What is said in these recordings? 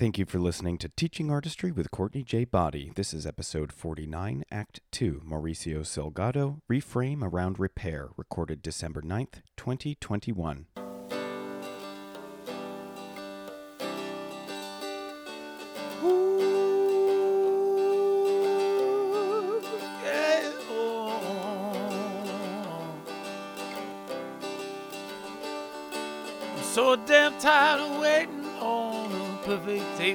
Thank you for listening to Teaching Artistry with Courtney J. Boddy. This is episode 49, Act 2, Mauricio Salgado, Reframe Around Repair, recorded December 9th, 2021. I'm so damn tired of waiting on a perfect A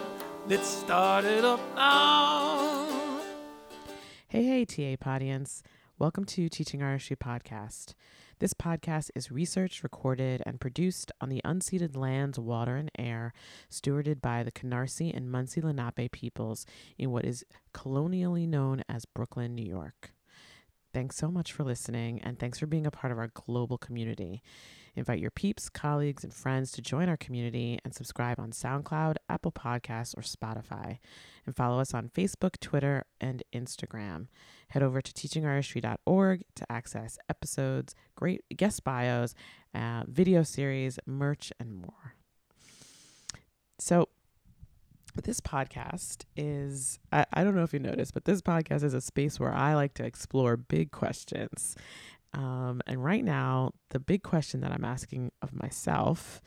Let's start it up now. Hey, TA Podience. Welcome to Teaching Artistry Podcast. This podcast is researched, recorded, and produced on the unceded lands, water, and air stewarded by the Canarsie and Muncie Lenape peoples in what is colonially known as Brooklyn, New York. Thanks so much for listening, and thanks for being a part of our global community. Invite your peeps, colleagues, and friends to join our community and subscribe on SoundCloud, Apple Podcasts, or Spotify. And follow us on Facebook, Twitter, and Instagram. Head over to teachingartistry.org to access episodes, great guest bios, video series, merch, and more. So this podcast is, I don't know if you noticed, but this podcast is a space where I like to explore big questions. And right now, the big question that I'm asking of myself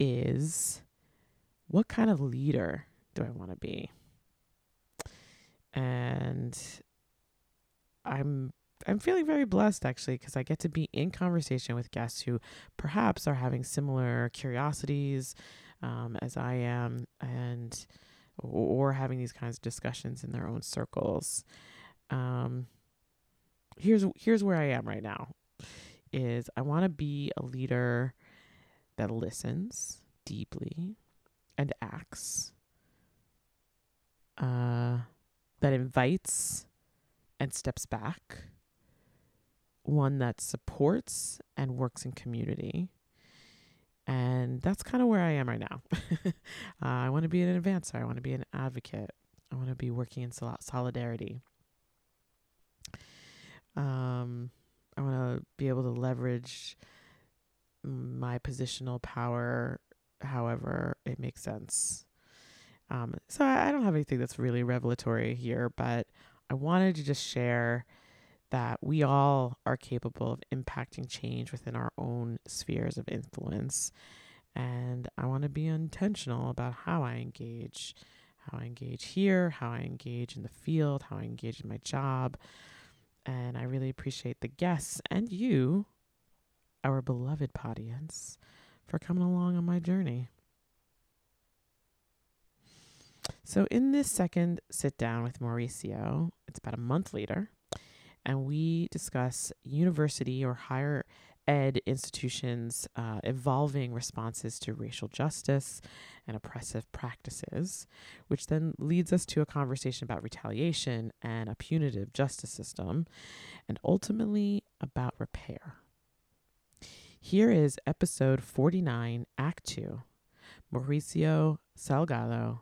is, what kind of leader do I want to be? And I'm feeling very blessed, actually, because I get to be in conversation with guests who perhaps are having similar curiosities as I am, and or having these kinds of discussions in their own circles. Here's where I am right now, is I want to be a leader that listens deeply and acts, that invites and steps back, one that supports and works in community. And that's kind of where I am right now. I want to be an advancer. I want to be an advocate. I want to be working in solidarity. I want to be able to leverage my positional power however it makes sense. So I don't have anything that's really revelatory here, but I wanted to just share that we all are capable of impacting change within our own spheres of influence. And I want to be intentional about how I engage here, how I engage in the field, how I engage in my job. And I really appreciate the guests and you, our beloved audience, for coming along on my journey. So in this second sit down with Mauricio, it's about a month later, and we discuss university or higher ed institutions' evolving responses to racial justice and oppressive practices, which then leads us to a conversation about retaliation and a punitive justice system, and ultimately about repair. Here is episode 49, Act 2, Mauricio Salgado,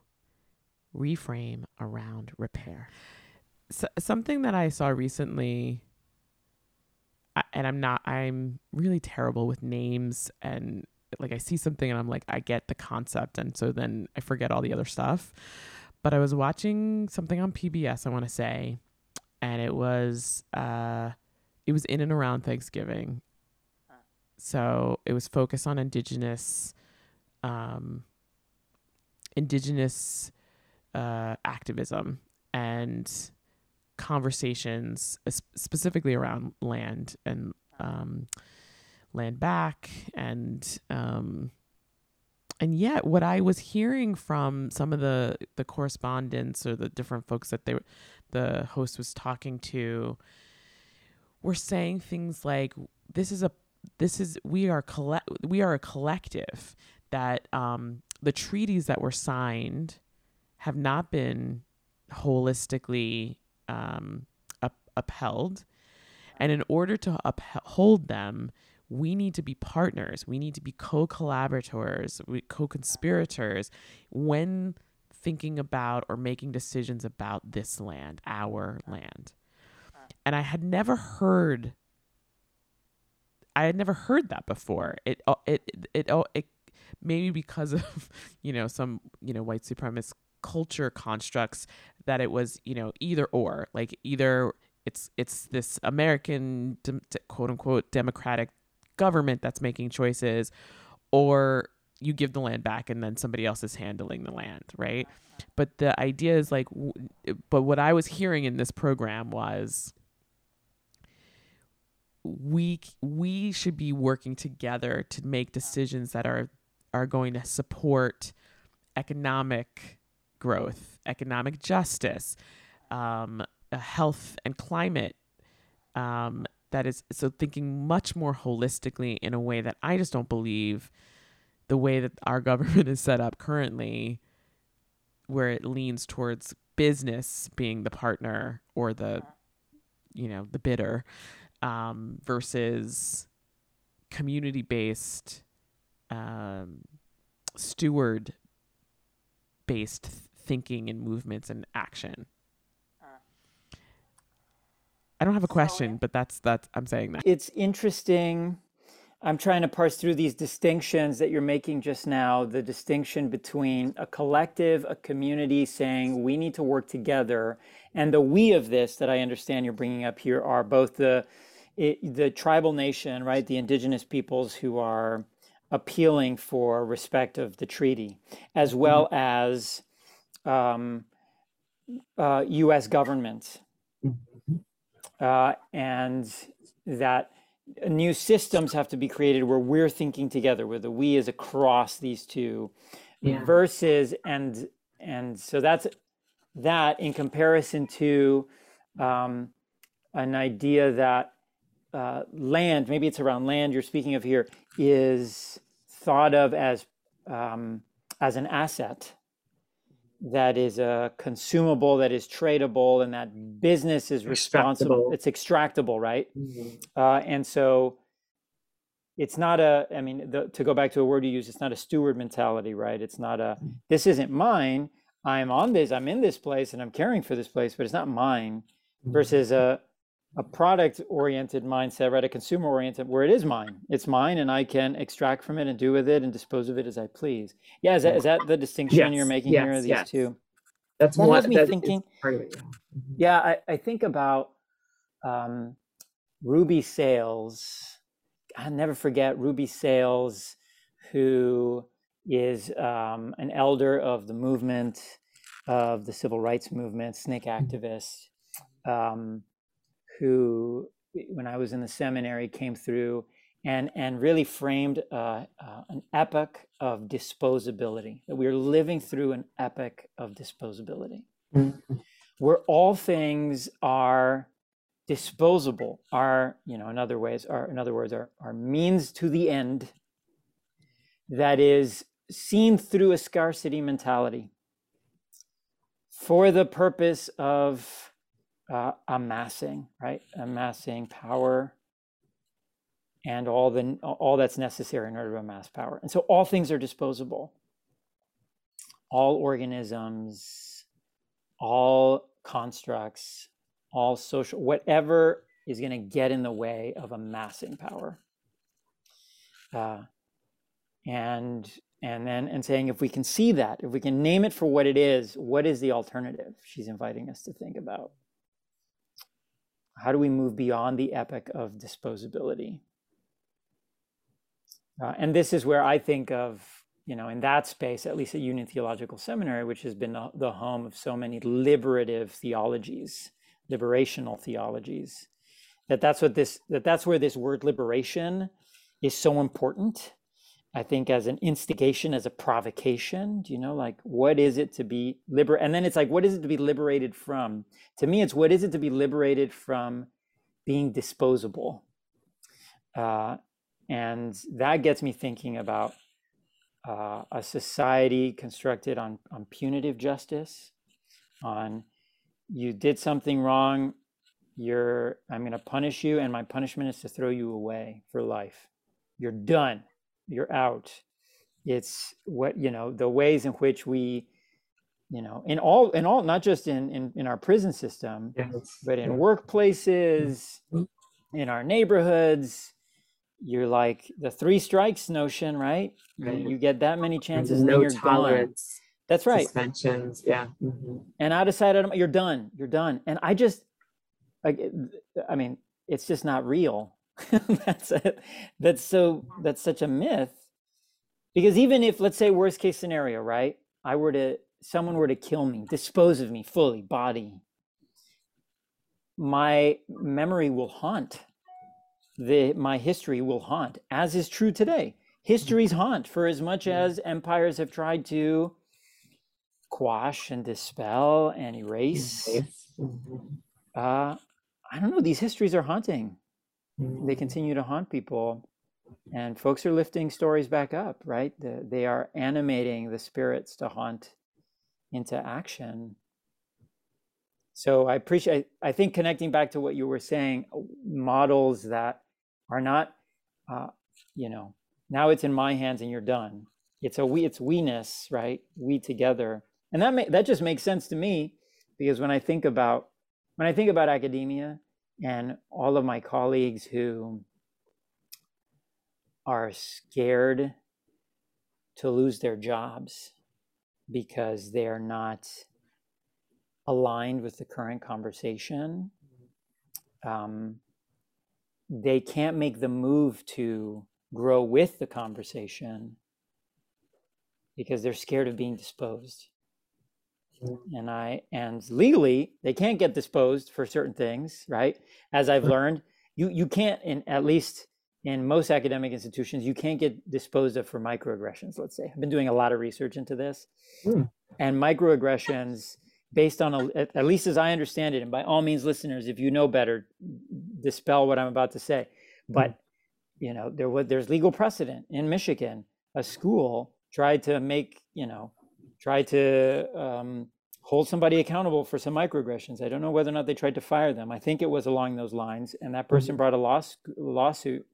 Reframe Around Repair. So, something that I saw recently, and I'm really terrible with names, and like I see something and I'm like, I get the concept, and so then I forget all the other stuff. But I was watching something on PBS, I want to say, and it was in and around Thanksgiving. So it was focused on indigenous activism, and conversations specifically around land and land back, and yet what I was hearing from some of the correspondents or the different folks that the host was talking to were saying things like, we are a collective, that the treaties that were signed have not been holistically upheld. And in order to uphold them, we need to be partners. We need to be co-collaborators, co-conspirators when thinking about or making decisions about this land, our land. And I had never heard that before. It maybe because of, some, white supremacist culture constructs, that it was, either or, like either it's this American quote unquote democratic government that's making choices, or you give the land back and then somebody else is handling the land. Right. But the idea is like, but what I was hearing in this program was we should be working together to make decisions that are going to support economic growth, economic justice, health and climate. That is, so thinking much more holistically in a way that I just don't believe the way that our government is set up currently, where it leans towards business being the partner or the bidder, versus community-based, steward-based thinking and movements and action. I don't have a question, but that's I'm saying that. It's interesting. I'm trying to parse through these distinctions that you're making just now, the distinction between a collective, a community saying we need to work together, and the we of this that I understand you're bringing up here are both the tribal nation, right? The indigenous peoples who are appealing for respect of the treaty, as well as U.S. government. And that new systems have to be created where we're thinking together, where the we is across these two verses. And so that's that in comparison to an idea that land, maybe it's around land you're speaking of here, is thought of as an asset that is a consumable, that is tradable, and that business is responsible. It's extractable, right? Mm-hmm. And so it's not to go back to a word you use, it's not a steward mentality, right? It's not a, this isn't mine. I'm in this place and I'm caring for this place, but it's not mine, versus a product-oriented mindset, right? A consumer-oriented, where it is mine. It's mine, and I can extract from it and do with it and dispose of it as I please. Yeah, is that the distinction you're making here? Are these two? That's that one. Has me thinking. Part of it, yeah, I think about Ruby Sales. I'll never forget Ruby Sales, who is an elder of the movement, of the civil rights movement, SNCC activist. Who, when I was in the seminary, came through and really framed an epoch of disposability, that we're living through an epoch of disposability, where all things are disposable, are means to the end, that is seen through a scarcity mentality for the purpose of amassing power and all that's necessary in order to amass power. And so all things are disposable, all organisms, all constructs, all social, whatever is going to get in the way of amassing power, and then saying, if we can see that, if we can name it for what it is, what is the alternative? She's inviting us to think about, how do we move beyond the epoch of disposability? And this is where I think of, in that space, at least at Union Theological Seminary, which has been the home of so many liberative theologies liberational theologies, that's where this word liberation is so important, I think, as an instigation, as a provocation. You know, like, what is it to be liberated? And then it's like, what is it to be liberated from? To me, it's what is it to be liberated from being disposable? And that gets me thinking about a society constructed on punitive justice, on you did something wrong, I'm going to punish you, and my punishment is to throw you away for life. You're done. You're out. It's what, you know, the ways in which we, you know, in all, not just in our prison system, yes, but in workplaces, in our neighborhoods, you're like the 3 strikes notion, right? You get that many chances. No tolerance. Gone. That's right. Suspensions. Yeah. Mm-hmm. And out of sight, you're done. You're done. And I mean, it's just not real. That's such a myth, because even if, let's say, worst case scenario, right, someone were to kill me, dispose of me fully, body, my memory will haunt, my history will haunt, as is true today. Histories haunt, for as much as empires have tried to quash and dispel and erase. I don't know, these histories are haunting. They continue to haunt people, and folks are lifting stories back up, right? They are animating the spirits to haunt into action. So I appreciate, I think, connecting back to what you were saying, models that are not, you know, now it's in my hands and you're done. It's we-ness, right? We together. And that just makes sense to me, because when I think about academia, and all of my colleagues who are scared to lose their jobs because they are not aligned with the current conversation, they can't make the move to grow with the conversation because they're scared of being disposed. And legally, they can't get disposed for certain things, right? As I've learned, you can't, at least in most academic institutions, you can't get disposed of for microaggressions, let's say. I've been doing a lot of research into this. And microaggressions, based on, at least as I understand it, and by all means, listeners, if you know better, dispel what I'm about to say. But, you know, there's legal precedent in Michigan. A school tried to make, you know, hold somebody accountable for some microaggressions. I don't know whether or not they tried to fire them. I think it was along those lines. And that person brought a lawsuit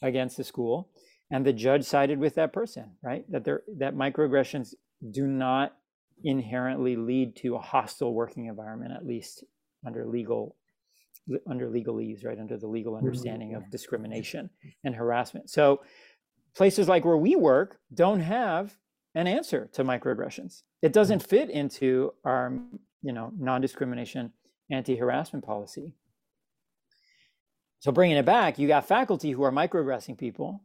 against the school, and the judge sided with that person, right? That microaggressions do not inherently lead to a hostile working environment, at least under legalese, right? Under the legal understanding of discrimination and harassment. So places like where we work don't have an answer to microaggressions. It doesn't fit into our, you know, non-discrimination, anti-harassment policy. So bringing it back, you got faculty who are microaggressing people.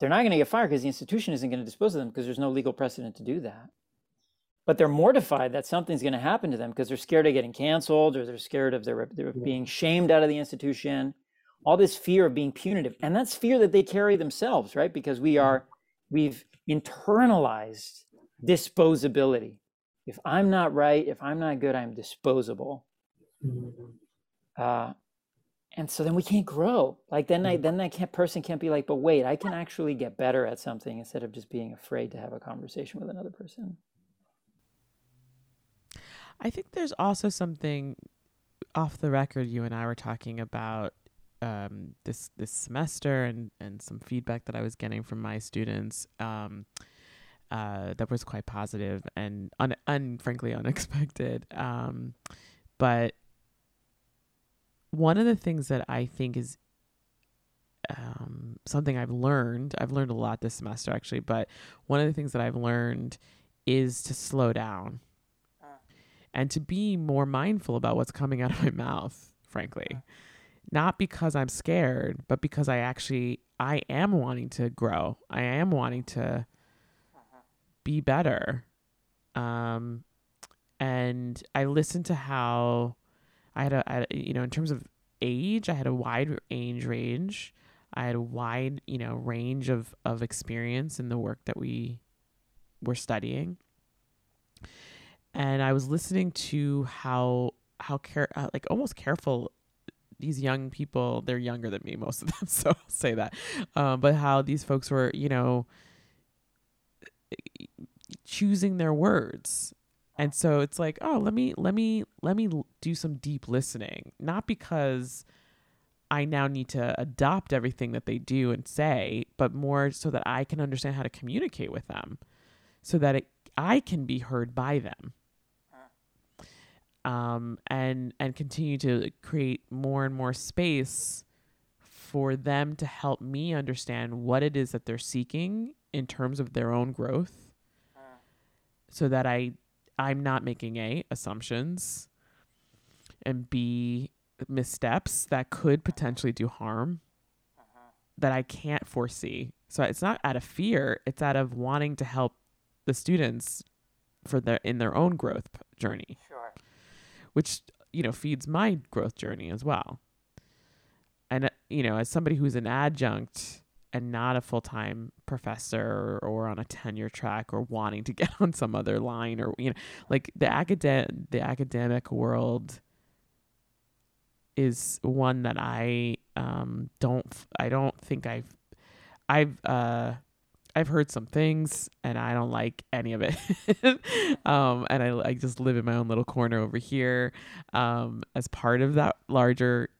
They're not going to get fired because the institution isn't going to dispose of them because there's no legal precedent to do that. But they're mortified that something's going to happen to them because they're scared of getting canceled, or they're scared of they're being shamed out of the institution. All this fear of being punitive, and that's fear that they carry themselves, right? Because we've internalized disposability. If I'm not right, if I'm not good, I'm disposable. And so then we can't grow. Like then that person can't be like, but wait, I can actually get better at something instead of just being afraid to have a conversation with another person. I think there's also something off the record you and I were talking about this semester, and some feedback that I was getting from my students that was quite positive and frankly unexpected. But one of the things that I think is something I've learned a lot this semester actually, but one of the things that I've learned is to slow down and to be more mindful about what's coming out of my mouth, frankly. Not because I'm scared, but because I am wanting to grow. I am wanting to be better. And I listened to how In terms of age, I had a wide age range. I had a wide, range of experience in the work that we were studying. And I was listening to how almost careful these young people, they're younger than me, most of them, so I'll say that. But how these folks were, choosing their words. And so it's like, oh, let me do some deep listening, not because I now need to adopt everything that they do and say, but more so that I can understand how to communicate with them so that I can be heard by them. And continue to create more and more space for them to help me understand what it is that they're seeking in terms of their own growth, so that I'm not making A, assumptions, and B, missteps that could potentially do harm that I can't foresee. So it's not out of fear, it's out of wanting to help the students in their own growth journey. Sure. Which, feeds my growth journey as well. And, as somebody who's an adjunct and not a full-time professor or on a tenure track or wanting to get on some other line or, the academic world is one that I've heard some things and I don't like any of it. And I just live in my own little corner over here, as part of that larger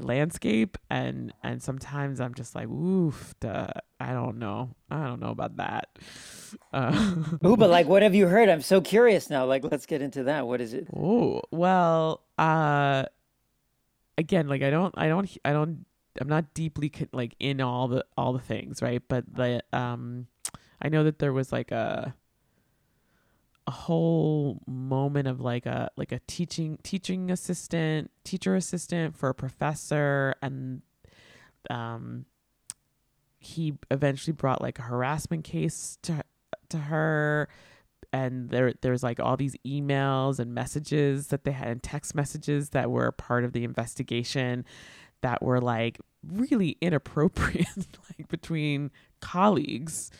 landscape. And sometimes I'm just like, oof, I don't know about that. Ooh, but what have you heard? I'm so curious now. Let's get into that. What is it? Oh, well, again, I'm not deeply in all the things, right? But I know that there was a whole moment of a teacher assistant for a professor, and he eventually brought a harassment case to her, and there's all these emails and messages that they had and text messages that were part of the investigation that were really inappropriate, between colleagues,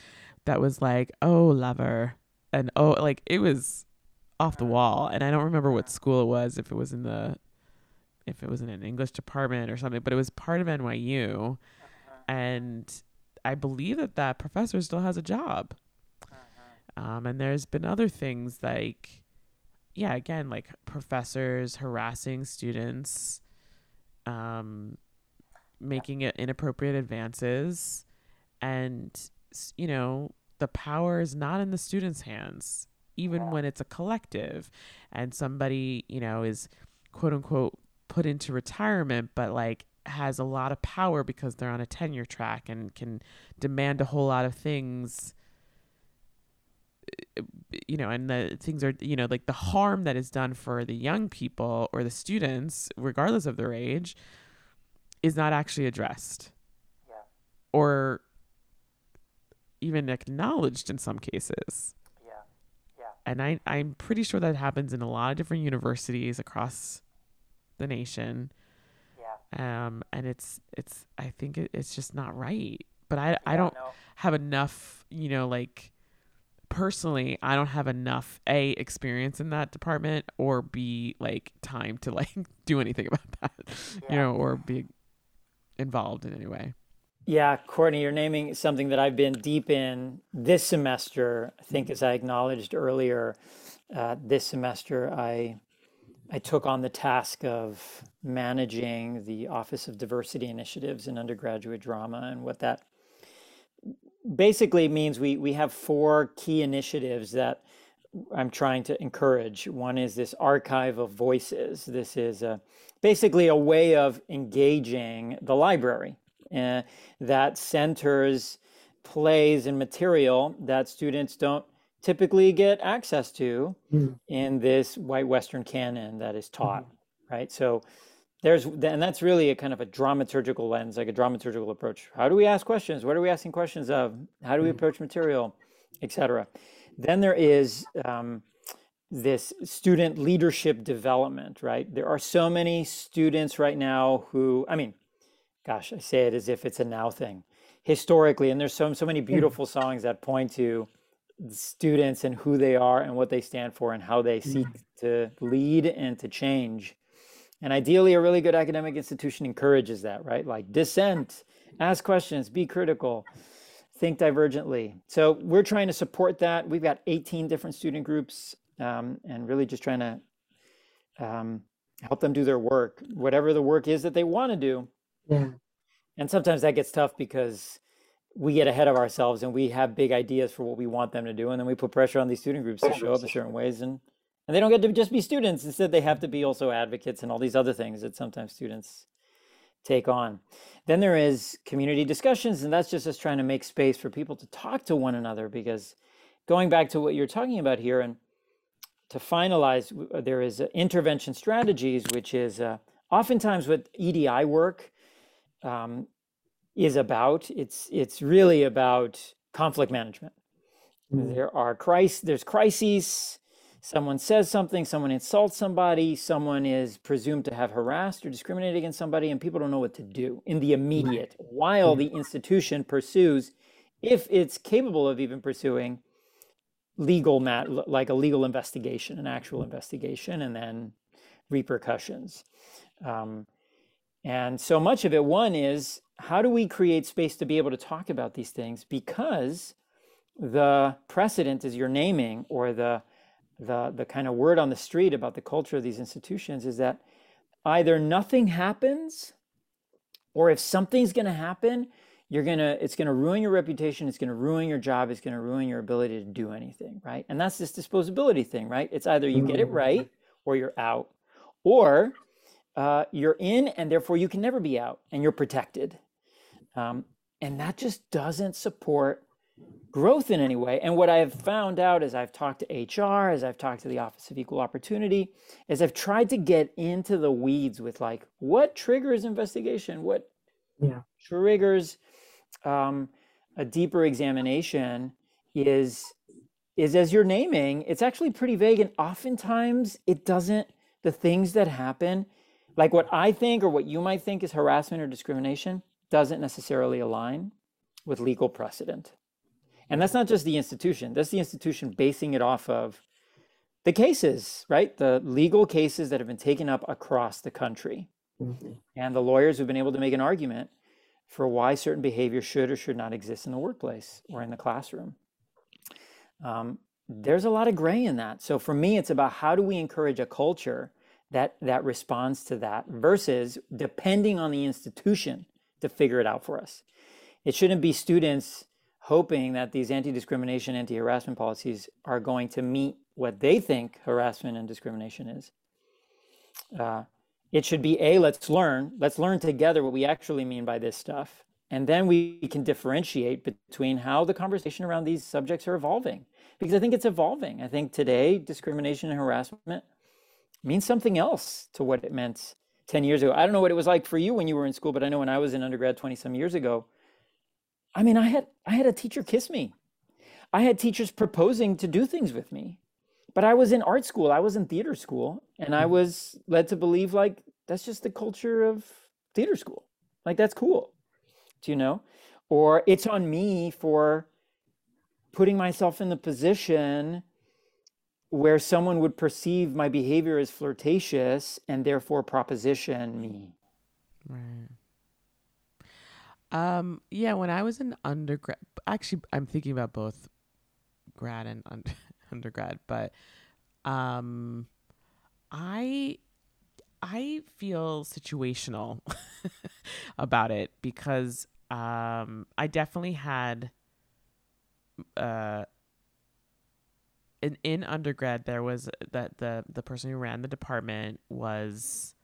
that was oh, lover. And oh, it was off the wall. And I don't remember what school it was, if it was in an English department or something, but it was part of NYU. And I believe that professor still has a job. And there's been other things professors harassing students, making it inappropriate advances, and the power is not in the students' hands, even when it's a collective and somebody is quote unquote put into retirement, but has a lot of power because they're on a tenure track and can demand a whole lot of things, and the things are, the harm that is done for the young people or the students, regardless of their age, is not actually addressed or even acknowledged in some cases. And I'm pretty sure that happens in a lot of different universities across the nation. And it's I think it's just not right. But I don't have enough, personally, I don't have enough A, experience in that department, or B, time to do anything about that, or be involved in any way. Yeah, Courtney, you're naming something that I've been deep in this semester. I think, as I acknowledged earlier, this semester I took on the task of managing the Office of Diversity Initiatives in undergraduate drama, and what that basically means, we have four key initiatives that I'm trying to encourage. One is this archive of voices. This is basically a way of engaging the library that centers plays and material that students don't typically get access to in this white Western canon that is taught, right? So and that's really a kind of a dramaturgical lens, a dramaturgical approach. How do we ask questions? What are we asking questions of? How do we approach material, etc.? Then there is this student leadership development, right? There are so many students right now who, I mean, gosh, I say it as if it's a now thing historically. And there's so many beautiful songs that point to students and who they are and what they stand for and how they seek to lead and to change. And ideally, a really good academic institution encourages that, right? Like dissent, ask questions, be critical, think divergently. So we're trying to support that. We've got 18 different student groups and really just trying to help them do their work, whatever the work is that they want to do. Yeah. And sometimes that gets tough because we get ahead of ourselves and we have big ideas for what we want them to do. And then we put pressure on these student groups to show up in certain ways. And they don't get to just be students. Instead, they have to be also advocates and all these other things that sometimes students take on. Then there is community discussions, and that's just us trying to make space for people to talk to one another, because going back to what you're talking about here, and to finalize, there is intervention strategies, which is oftentimes what EDI work is about. It's really about conflict management. Mm-hmm. There's crises. Someone says something, someone insults somebody, someone is presumed to have harassed or discriminated against somebody, and people don't know what to do in the immediate, while the institution pursues, if it's capable of even pursuing, like a legal investigation, an actual investigation, and then repercussions. And so much of it, one is, how do we create space to be able to talk about these things? Because the precedent is you're naming, or the kind of word on the street about the culture of these institutions is that either nothing happens, or if something's going to happen, it's going to ruin your reputation, it's going to ruin your job, it's going to ruin your ability to do anything, right? And that's this disposability thing, right? It's either you get it right or you're out, or you're in and therefore you can never be out and you're protected. And that just doesn't support growth in any way. And what I have found out as I've talked to HR, as I've talked to the Office of Equal Opportunity, as I've tried to get into the weeds with like, what triggers investigation? What triggers a deeper examination is as you're naming, it's actually pretty vague. And oftentimes it doesn't, the things that happen, like what I think or what you might think is harassment or discrimination, doesn't necessarily align with legal precedent. And that's not just the institution, that's the institution basing it off of the cases, right? The legal cases that have been taken up across the country. Mm-hmm. And the lawyers who've been able to make an argument for why certain behavior should or should not exist in the workplace or in the classroom. There's a lot of gray in that. So for me, it's about how do we encourage a culture that responds to that versus depending on the institution to figure it out for us. It shouldn't be students hoping that these anti-discrimination, anti-harassment policies are going to meet what they think harassment and discrimination is. It should be A, let's learn together what we actually mean by this stuff. And then we can differentiate between how the conversation around these subjects are evolving, because I think it's evolving. I think today discrimination and harassment means something else to what it meant 10 years ago. I don't know what it was like for you when you were in school, but I know when I was in undergrad 20 some years ago, I mean, I had a teacher kiss me. I had teachers proposing to do things with me, but I was in art school. I was in theater school, and I was led to believe like, that's just the culture of theater school. Like, that's cool, do you know? Or it's on me for putting myself in the position where someone would perceive my behavior as flirtatious and therefore proposition me. Right. Yeah, when I was in undergrad, actually, I'm thinking about both grad and undergrad, but I feel situational about it, because I definitely had in undergrad there was that the person who ran the department was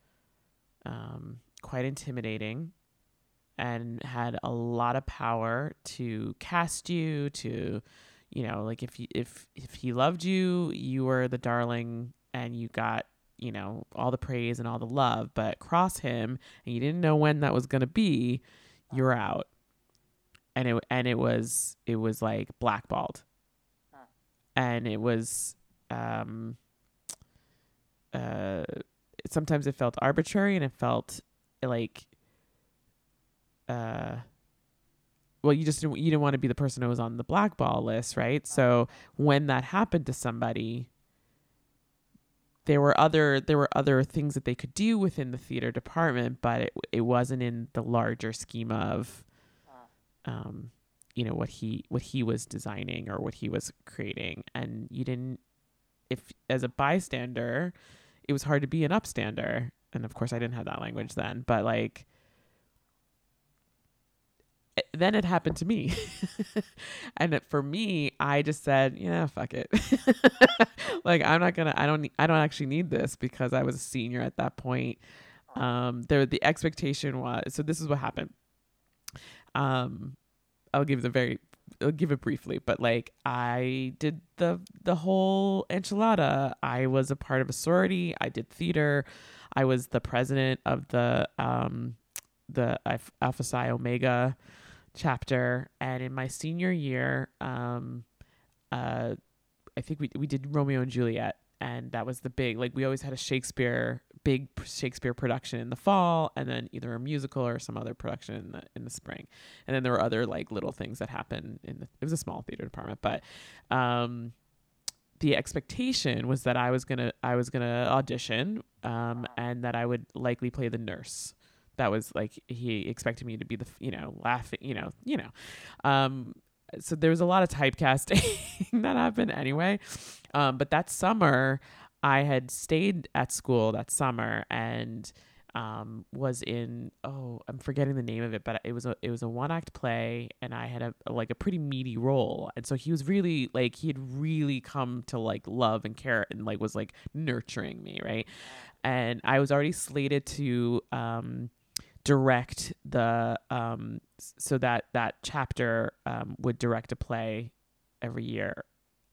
quite intimidating and had a lot of power to cast you to, you know, like if he loved you, you were the darling and you got, you know, all the praise and all the love, but cross him and you didn't know when that was going to be, you're out. And it was like blackballed. And it was, sometimes it felt arbitrary, and it felt like, well, you didn't want to be the person who was on the blackball list, right? So when that happened to somebody, there were other things that they could do within the theater department, but it wasn't in the larger scheme of, what he was designing or what he was creating. And you didn't, if as a bystander, it was hard to be an upstander. And of course I didn't have that language then, but like, then it happened to me. And for me, I just said, yeah, fuck it. Like, I don't actually need this, because I was a senior at that point. The expectation was, so this is what happened. I'll give it briefly, but like I did the whole enchilada. I was a part of a sorority. I did theater. I was the president of the Alpha Psi Omega chapter. And in my senior year, I think we did Romeo and Juliet, and that was the big, like, we always had a big Shakespeare production in the fall, and then either a musical or some other production in the spring. And then there were other like little things that happened it was a small theater department, but the expectation was that I was gonna audition, and that I would likely play the nurse. That was like, he expected me to be the, laughing, so there was a lot of typecasting that happened anyway. But that summer I had stayed at school that summer, and was in, I'm forgetting the name of it, but it was a one-act play, and I had a pretty meaty role. And so he was really like, he had really come to like love and care, and like was like nurturing me, right? And I was already slated to direct the that chapter would direct a play every year.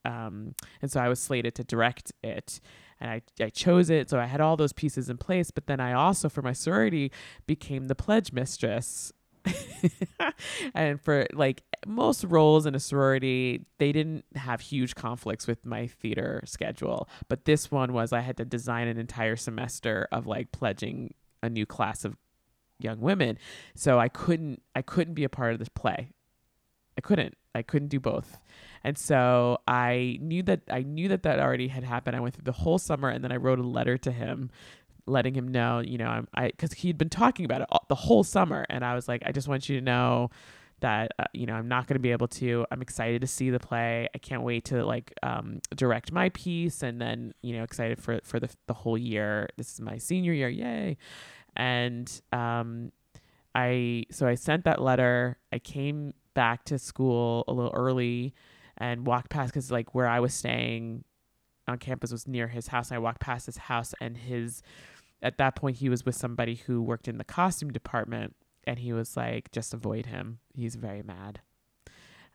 And so I was slated to direct it, and I chose it. So I had all those pieces in place, but then I also, for my sorority, became the pledge mistress. And for like most roles in a sorority, they didn't have huge conflicts with my theater schedule, but this one was, I had to design an entire semester of like pledging a new class of young women. So I couldn't be a part of this play. I couldn't do both. And so I knew that already had happened. I went through the whole summer, and then I wrote a letter to him, letting him know, because he'd been talking about it the whole summer. And I was like, I just want you to know that, I'm not going to be able to, I'm excited to see the play. I can't wait to like, direct my piece. And then, excited for the whole year. This is my senior year. Yay. And, so I sent that letter. I came back to school a little early and walked past, because like where I was staying on campus was near his house. And I walked past his house, and at that point he was with somebody who worked in the costume department, and he was like, just avoid him. He's very mad.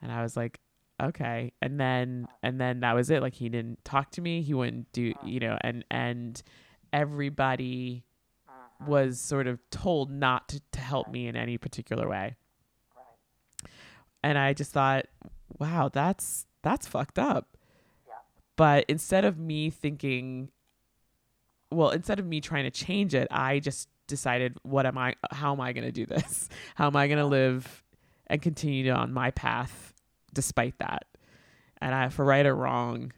And I was like, okay. And then that was it. Like, he didn't talk to me. He wouldn't do, and everybody was sort of told not to help me in any particular way. And I just thought, wow, that's fucked up. Yeah. But instead of me trying to change it, I just decided, how am I going to do this? How am I going to live and continue on my path despite that? And for right or wrong,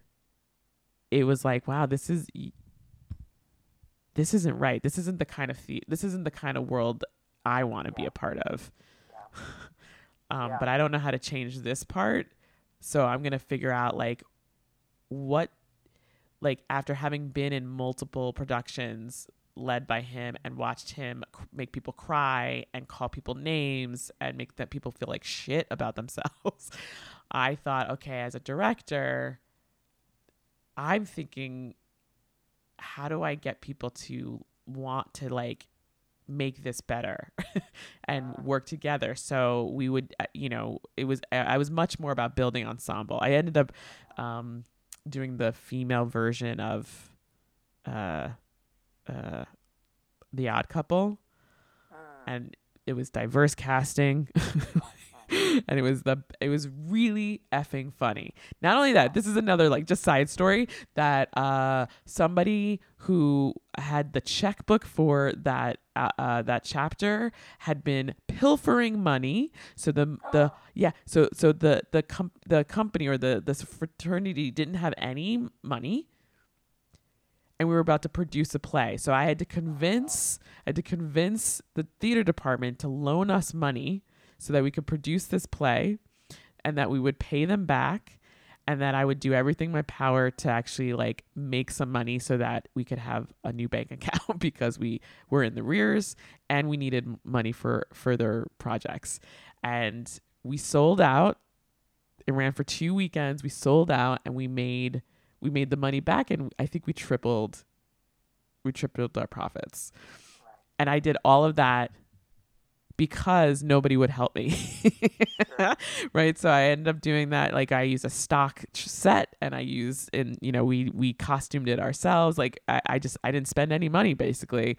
it was like, wow, this isn't right. This isn't the kind of world I want to be a part of. Yeah. But I don't know how to change this part. So I'm going to figure out after having been in multiple productions led by him and watched him make people cry and call people names and make that people feel like shit about themselves. I thought, okay, as a director, I'm thinking, how do I get people to want to make this better and work together? So we would, I was much more about building ensemble. I ended up doing the female version of The Odd Couple, and it was diverse casting. And it was really effing funny. Not only that, this is another like just side story that somebody who had the checkbook for that that chapter had been pilfering money. So the company or the fraternity didn't have any money. And we were about to produce a play. So I had to convince the theater department to loan us money so that we could produce this play and that we would pay them back and that I would do everything in my power to actually like make some money so that we could have a new bank account because we were in the arrears and we needed money for further projects. And we sold out. It ran for 2 weekends. We sold out and we made the money back, and I think we tripled our profits. And I did all of that because nobody would help me. Right. So I ended up doing that. Like I used a stock set and we costumed it ourselves. Like I didn't spend any money basically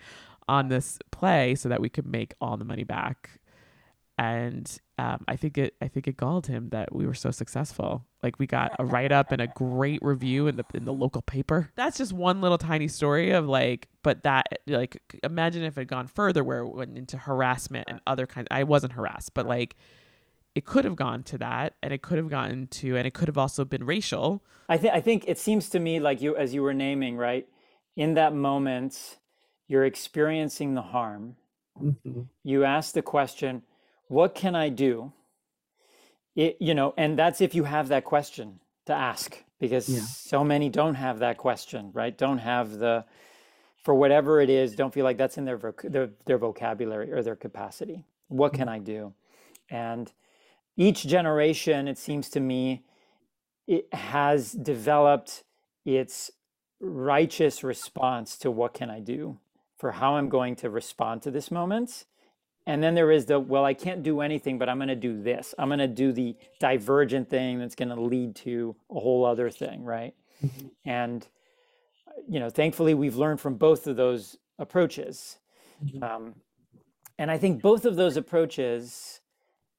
on this play so that we could make all the money back. And I think it galled him that we were so successful. Like we got a write up and a great review in the local paper. That's just one little tiny story of like, but that like imagine if it had gone further where it went into harassment and other kinds. I wasn't harassed, but like it could have gone to that, and it could have gotten to, and it could have also been racial. I think it seems to me like you, as you were naming, right, in that moment, you're experiencing the harm. Mm-hmm. You ask the question, what can I do? It, you know, and that's if you have that question to ask, because so many don't have that question, right? Don't have the, for whatever it is, don't feel like that's in their vocabulary or their capacity. What can I do? And each generation, it seems to me, it has developed its righteous response to what can I do for how I'm going to respond to this moment. And then there is the, well, I can't do anything, but I'm going to do this. I'm going to do the divergent thing that's going to lead to a whole other thing, right? Mm-hmm. And, you know, thankfully, we've learned from both of those approaches. Mm-hmm. And I think both of those approaches,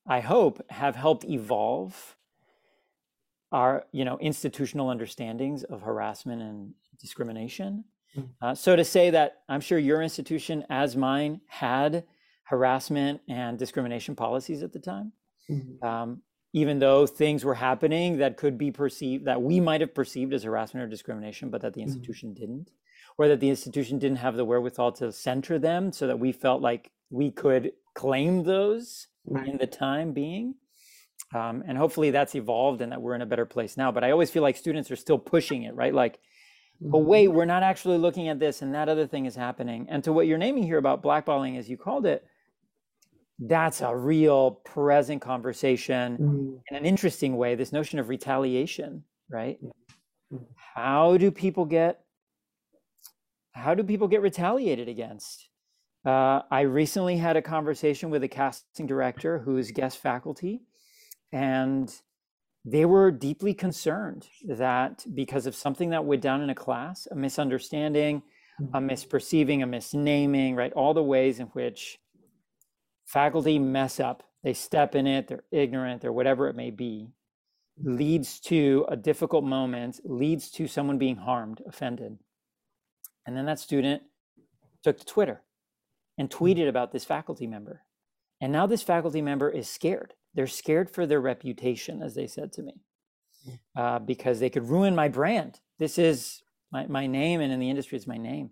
I hope, have helped evolve our, you know, institutional understandings of harassment and discrimination. Mm-hmm. So to say that I'm sure your institution, as mine, had harassment and discrimination policies at the time, mm-hmm. Even though things were happening that could be perceived, that we might have perceived as harassment or discrimination, but that the institution mm-hmm. didn't, or that the institution didn't have the wherewithal to center them so that we felt like we could claim those right. in the time being. And hopefully that's evolved and that we're in a better place now. But I always feel like students are still pushing it, right? Like, but wait, we're not actually looking at this and that other thing is happening. And to what you're naming here about blackballing, as you called it, that's a real present conversation mm-hmm. in an interesting way, this notion of retaliation, right? Mm-hmm. How do people get retaliated against? I recently had a conversation with a casting director who is guest faculty, and they were deeply concerned that because of something that went down in a class, a misunderstanding, mm-hmm. a misperceiving, a misnaming, right? All the ways in which faculty mess up, they step in it, they're ignorant, they're whatever it may be, leads to a difficult moment, leads to someone being harmed, offended. And then that student took to Twitter and tweeted about this faculty member. And now this faculty member is scared. They're scared for their reputation, as they said to me, because they could ruin my brand. This is my name, and in the industry, it's my name.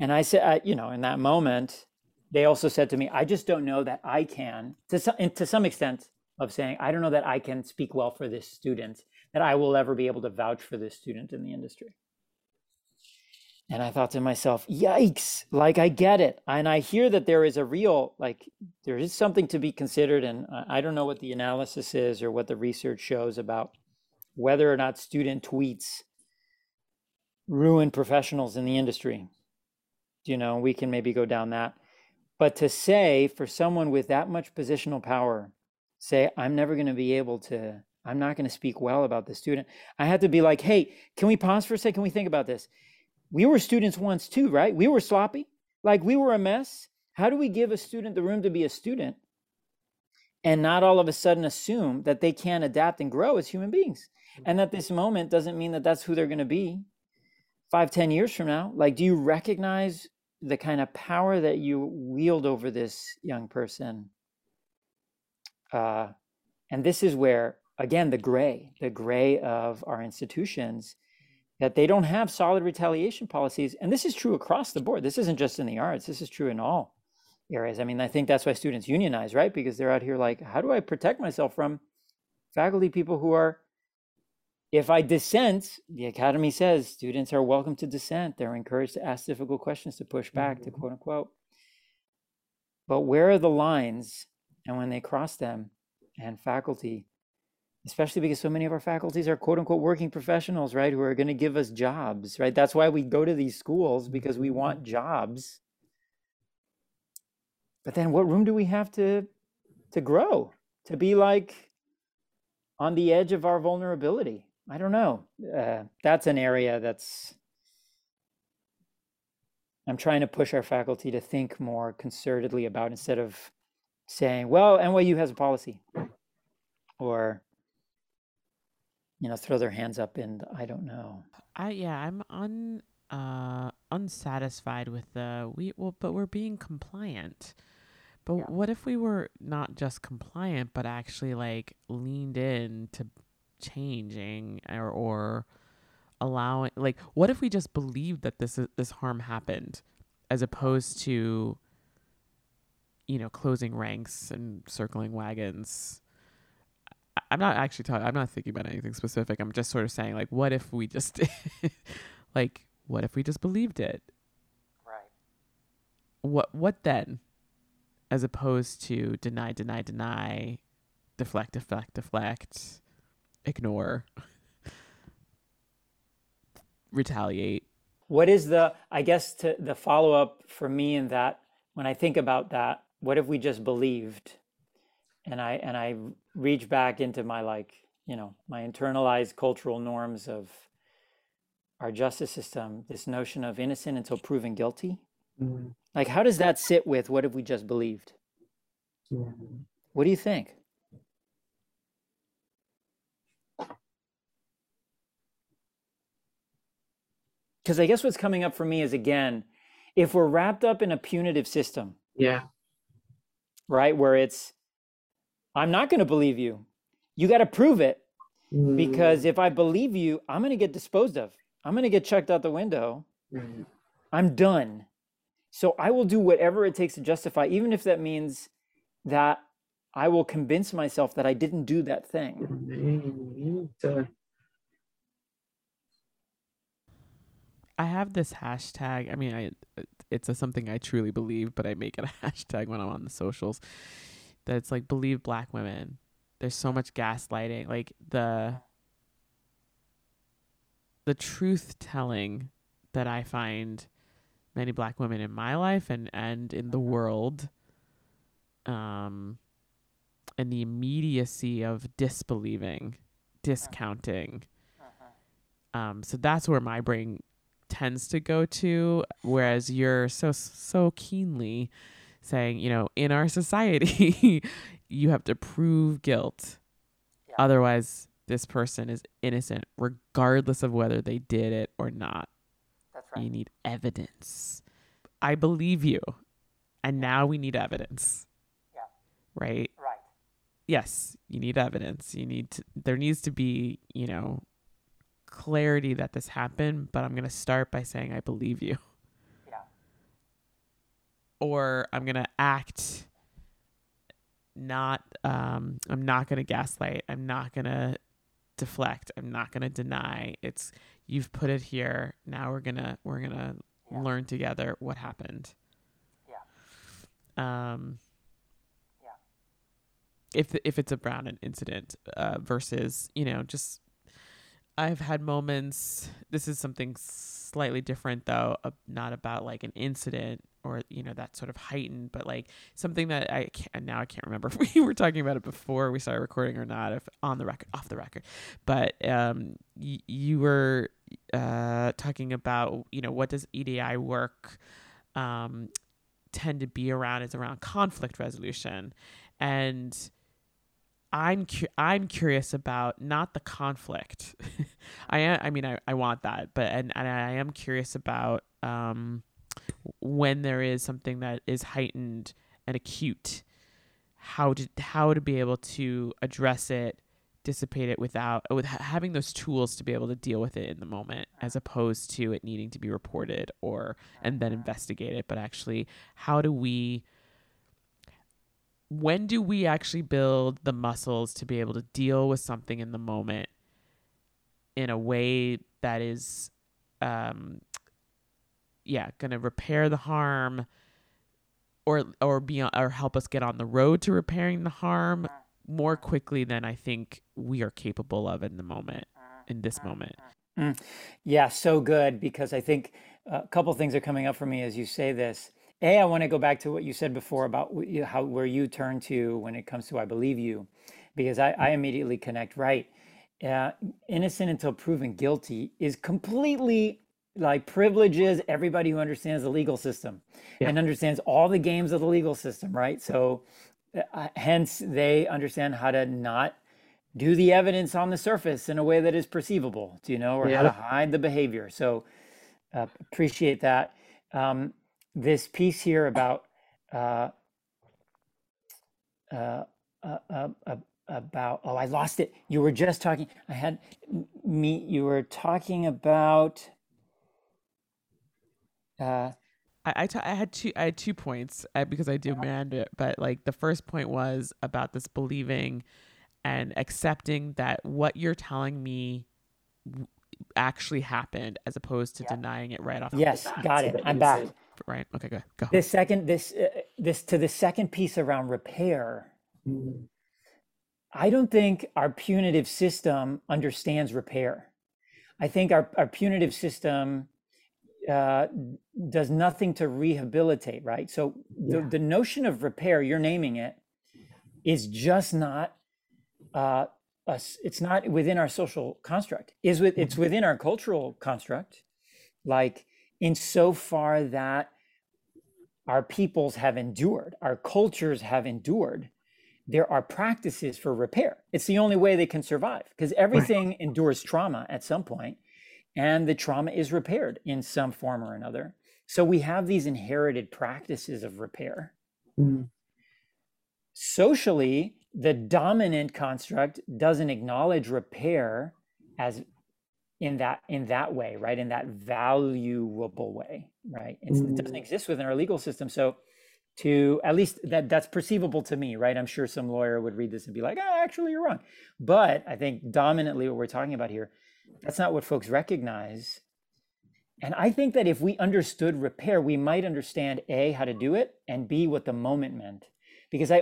And I said, you know, in that moment, they also said to me, I just don't know that I can, to some extent of saying, I don't know that I can speak well for this student, that I will ever be able to vouch for this student in the industry. And I thought to myself, yikes, like I get it. And I hear that there is a real, like there is something to be considered. And I don't know what the analysis is or what the research shows about whether or not student tweets ruin professionals in the industry. You know, we can maybe go down that. But to say for someone with that much positional power, say, I'm never going to be able to, I'm not going to speak well about the student. I had to be like, hey, can we pause for a second? Can we think about this? We were students once too, right? We were sloppy, like we were a mess. How do we give a student the room to be a student and not all of a sudden assume that they can adapt and grow as human beings. And that this moment doesn't mean that that's who they're going to be 5-10 years from now. Like, do you recognize the kind of power that you wield over this young person? And this is where, again, the gray of our institutions, that they don't have solid retaliation policies. And this is true across the board. This isn't just in the arts. This is true in all areas. I mean, I think that's why students unionize, right? Because they're out here like, how do I protect myself from faculty people who are, if I dissent, the academy says students are welcome to dissent. They're encouraged to ask difficult questions, to push back, to quote unquote. But where are the lines? And when they cross them, and faculty, especially because so many of our faculties are quote unquote working professionals, right? Who are going to give us jobs, right? That's why we go to these schools, because we want jobs. But then what room do we have to grow, to be like on the edge of our vulnerability? I don't know. That's an area that's, I'm trying to push our faculty to think more concertedly about, instead of saying, well, NYU has a policy, or, you know, throw their hands up and I don't know. I'm unsatisfied with the, but we're being compliant. But yeah. What if we were not just compliant, but actually like leaned in to changing or allowing, like, what if we just believed that this harm happened, as opposed to, you know, closing ranks and circling wagons? I'm not thinking about anything specific. I'm just sort of saying, like, what if we just believed it? Right. What then? As opposed to deny, deflect, ignore, retaliate. What is the follow-up for me in that, when I think about that, what if we just believed? And I reach back into my, like, you know, my internalized cultural norms of our justice system, this notion of innocent until proven guilty. Mm-hmm. Like, how does that sit with what have we just believed? Yeah. What do you think? Because I guess what's coming up for me is, again, if we're wrapped up in a punitive system, yeah, right, where it's, I'm not going to believe you. You got to prove it, because if I believe you, I'm going to get disposed of. I'm going to get chucked out the window. Mm-hmm. I'm done. So I will do whatever it takes to justify, even if that means that I will convince myself that I didn't do that thing. I have this hashtag. I mean, it's something I truly believe, but I make it a hashtag when I'm on the socials. That it's like, believe Black women. There's so much gaslighting. Like the truth telling that I find many Black women in my life and in the world, and the immediacy of disbelieving, discounting. So that's where my brain tends to go to, whereas you're so keenly saying, you know, in our society, you have to prove guilt. Yeah. Otherwise, this person is innocent, regardless of whether they did it or not. That's right. You need evidence. I believe you. And now we need evidence. Yeah. Right? Right. Yes, you need evidence. There needs to be, you know, clarity that this happened, but I'm going to start by saying I believe you. Or I'm going to act I'm not going to gaslight. I'm not going to deflect. I'm not going to deny. It's, you've put it here. Now we're going to learn together what happened. Yeah. Yeah. If it's a Brown incident, versus, you know, just, I've had moments, this is something slightly different though, not about like an incident, or, you know, that sort of heightened, but like something that I can't remember if we were talking about it before we started recording or not, if on the record, off the record, but you were talking about, you know, what does EDI work tend to be around? It's around conflict resolution. And I'm curious about not the conflict. I mean, I want that, but and I am curious about when there is something that is heightened and acute, how to be able to address it, dissipate it without having those tools to be able to deal with it in the moment, as opposed to it needing to be reported and then investigated. But actually, when do we actually build the muscles to be able to deal with something in the moment in a way that is, going to repair the harm or beyond, or help us get on the road to repairing the harm more quickly than I think we are capable of in the moment, in this moment. Mm. Yeah, so good, because I think a couple of things are coming up for me as you say this. I want to go back to what you said before about where you turn to when it comes to I believe you, because I immediately connect, right? Innocent until proven guilty is completely like privileges everybody who understands the legal system and understands all the games of the legal system, right? So hence they understand how to not do the evidence on the surface in a way that is perceivable, how to hide the behavior. So appreciate that. This piece here about I lost it. You were just talking. You were talking about. I had 2 points because I do meander it, but like the first point was about this believing and accepting that what you're telling me actually happened, as opposed to denying it right off. Yes, got it. I'm back. Right. Okay, good. Go. This to the second piece around repair. Mm-hmm. I don't think our punitive system understands repair. I think our punitive system does nothing to rehabilitate. Right. So the notion of repair, you're naming it, is just not it's not within our social construct. It's within our cultural construct, like. Insofar that our peoples have endured, our cultures have endured, there are practices for repair. It's the only way they can survive, because everything endures trauma at some point, and the trauma is repaired in some form or another. So we have these inherited practices of repair. Mm-hmm. Socially, the dominant construct doesn't acknowledge repair as in that way, right? In that valuable way, right? It doesn't exist within our legal system. So to at least that's perceivable to me, right? I'm sure some lawyer would read this and be like, actually you're wrong. But I think dominantly what we're talking about here, that's not what folks recognize. And I think that if we understood repair, we might understand A, how to do it, and B, what the moment meant. Because I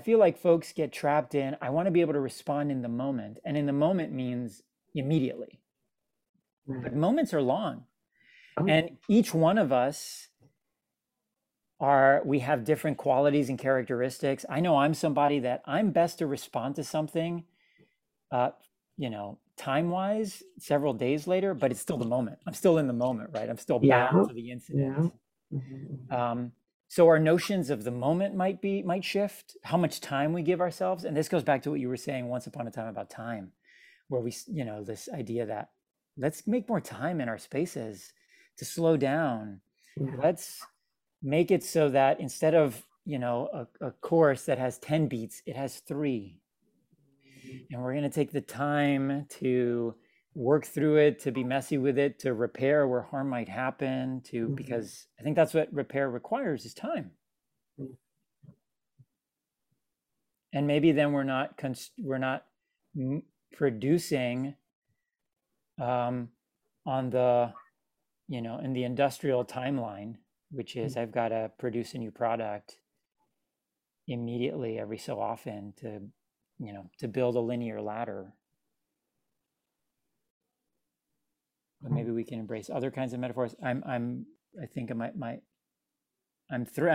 feel like folks get trapped in, I want to be able to respond in the moment. And in the moment means immediately. But moments are long. And each one of us we have different qualities and characteristics. I know I'm somebody that I'm best to respond to something, time-wise, several days later, but it's still the moment. I'm still in the moment, right? I'm still bound to the incident. Yeah. Mm-hmm. So our notions of the moment might shift, how much time we give ourselves. And this goes back to what you were saying once upon a time about time, where we, this idea that let's make more time in our spaces to slow down. Yeah. Let's make it so that instead of, a course that has 10 beats, it has 3. And we're going to take the time to work through it, to be messy with it, to repair where harm might happen, because I think that's what repair requires, is time. And maybe then we're not producing on the, in the industrial timeline, which is I've got to produce a new product immediately every so often to build a linear ladder. But maybe we can embrace other kinds of metaphors. I think I'm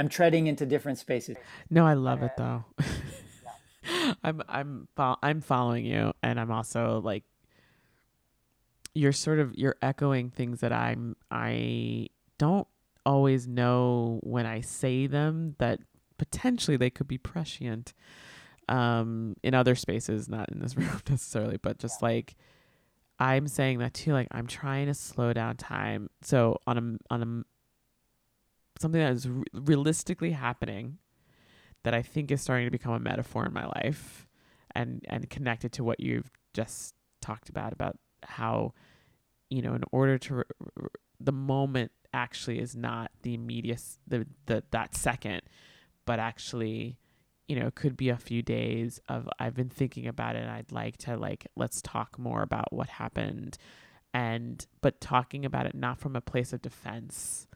treading into different spaces. No, I love it though. I'm following you, and I'm also like, you're echoing things that I don't always know when I say them, that potentially they could be prescient. in other spaces, not in this room necessarily, but just like I'm saying that too, like I'm trying to slow down time. So on a something that is realistically happening that I think is starting to become a metaphor in my life and connected to what you've just talked about how, you know, in order to the moment actually is not the immediate, that second, but actually, you know, it could be a few days of I've been thinking about it and I'd like to let's talk more about what happened, but talking about it not from a place of defense.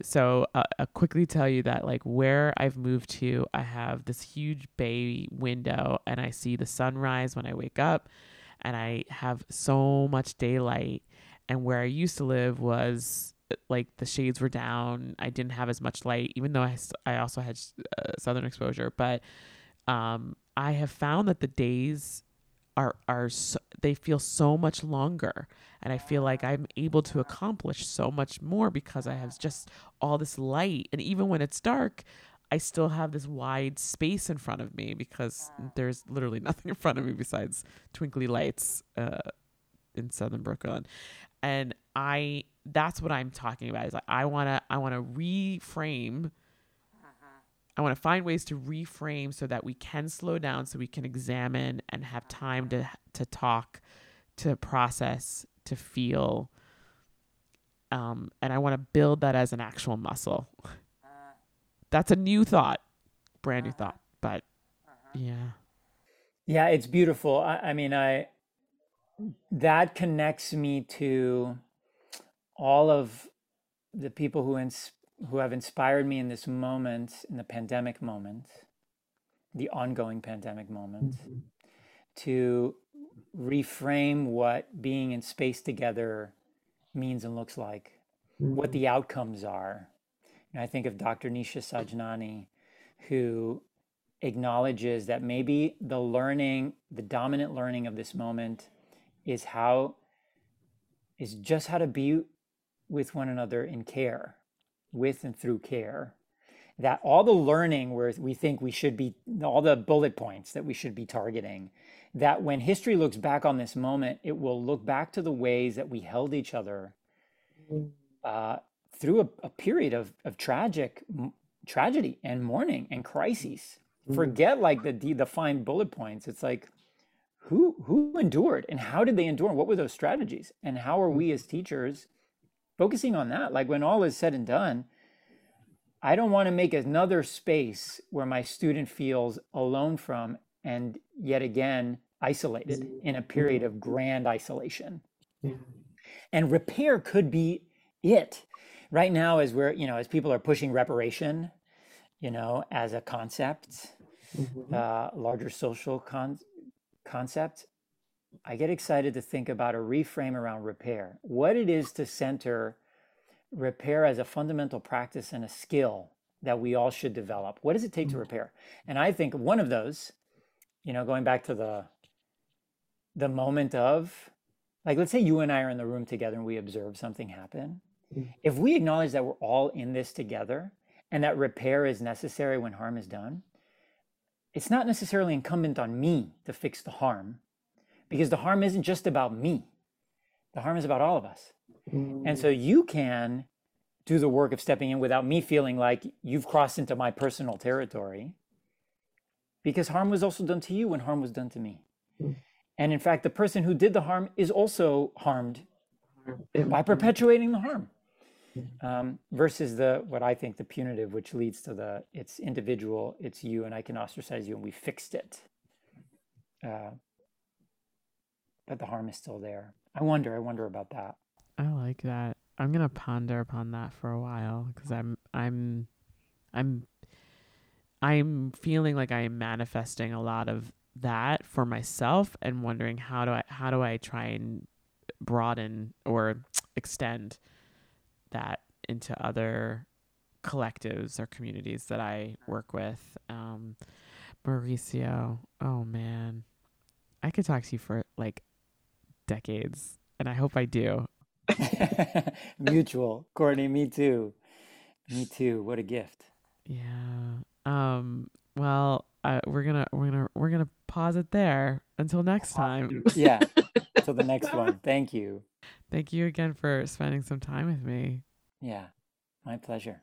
So I'll quickly tell you that like where I've moved to, I have this huge bay window and I see the sunrise when I wake up and I have so much daylight. And where I used to live was like the shades were down. I didn't have as much light, even though I also had southern exposure, but, I have found that the days they feel so much longer, and I feel like I'm able to accomplish so much more because I have just all this light. And even when it's dark, I still have this wide space in front of me because there's literally nothing in front of me besides twinkly lights in southern Brooklyn. And that's what I'm talking about, is like I wanna reframe. I want to find ways to reframe so that we can slow down, so we can examine and have time to talk, to process, to feel. And I want to build that as an actual muscle. That's a new thought, brand new thought, but yeah. Yeah, it's beautiful. I mean, that connects me to all of the people who have inspired me in this moment, in the pandemic moment, the ongoing pandemic moment, mm-hmm. to reframe what being in space together means and looks like, mm-hmm. what the outcomes are. And I think of Dr. Nisha Sajnani, who acknowledges that maybe the dominant learning of this moment is just how to be with one another in care, with and through care, that all the learning where we think we should be, all the bullet points that we should be targeting, that when history looks back on this moment, it will look back to the ways that we held each other through a period of tragedy and mourning and crises. Mm-hmm. Forget the defined bullet points. It's like, who endured and how did they endure? What were those strategies? And how are we as teachers focusing on that? Like when all is said and done, I don't want to make another space where my student feels alone from and yet again isolated in a period of grand isolation. Yeah. And repair could be it. Right now, as we're, as people are pushing reparation, as a concept, mm-hmm. Larger social concept, I get excited to think about a reframe around repair, what it is to center repair as a fundamental practice and a skill that we all should develop. What does it take to repair? And I think one of those, going back to the moment of, let's say you and I are in the room together and we observe something happen. If we acknowledge that we're all in this together and that repair is necessary when harm is done, it's not necessarily incumbent on me to fix the harm, because the harm isn't just about me. The harm is about all of us. And so you can do the work of stepping in without me feeling like you've crossed into my personal territory, because harm was also done to you when harm was done to me. And in fact, the person who did the harm is also harmed by perpetuating the harm, versus what I think the punitive, which leads to it's individual, it's you, and I can ostracize you, and we fixed it. But the harm is still there. I wonder about that. I like that. I'm going to ponder upon that for a while, because I'm feeling like I am manifesting a lot of that for myself, and wondering how do I try and broaden or extend that into other collectives or communities that I work with. Mauricio, oh man, I could talk to you for decades, and I hope I do. Mutual, Courtney. Me too. What a gift. Yeah. Well, we're gonna pause it there until next time. Yeah. Till the next one. Thank you. Thank you again for spending some time with me. Yeah, my pleasure.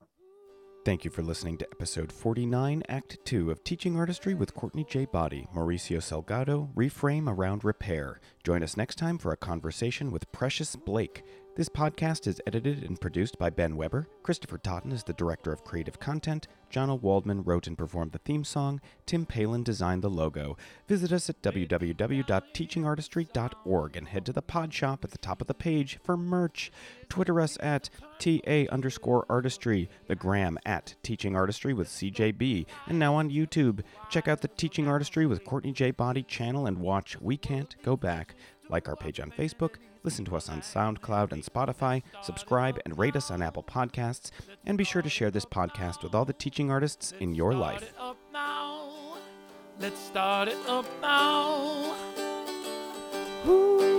Thank you for listening to episode 49, Act 2 of Teaching Artistry with Courtney J. Boddy, Mauricio Salgado, Reframe Around Repair. Join us next time for a conversation with Precious Blake. This podcast is edited and produced by Ben Weber. Christopher Totten is the director of creative content. Jonah Waldman wrote and performed the theme song. Tim Palin designed the logo. Visit us at www.teachingartistry.org and head to the pod shop at the top of the page for merch. Twitter us at @TA_artistry, the gram at Teaching Artistry with CJB, and now on YouTube. Check out the Teaching Artistry with Courtney J. Boddy channel and watch We Can't Go Back. Like our page on Facebook, listen to us on SoundCloud and Spotify, subscribe and rate us on Apple Podcasts, and be sure to share this podcast with all the teaching artists in your life. Let's start it up now. Woo.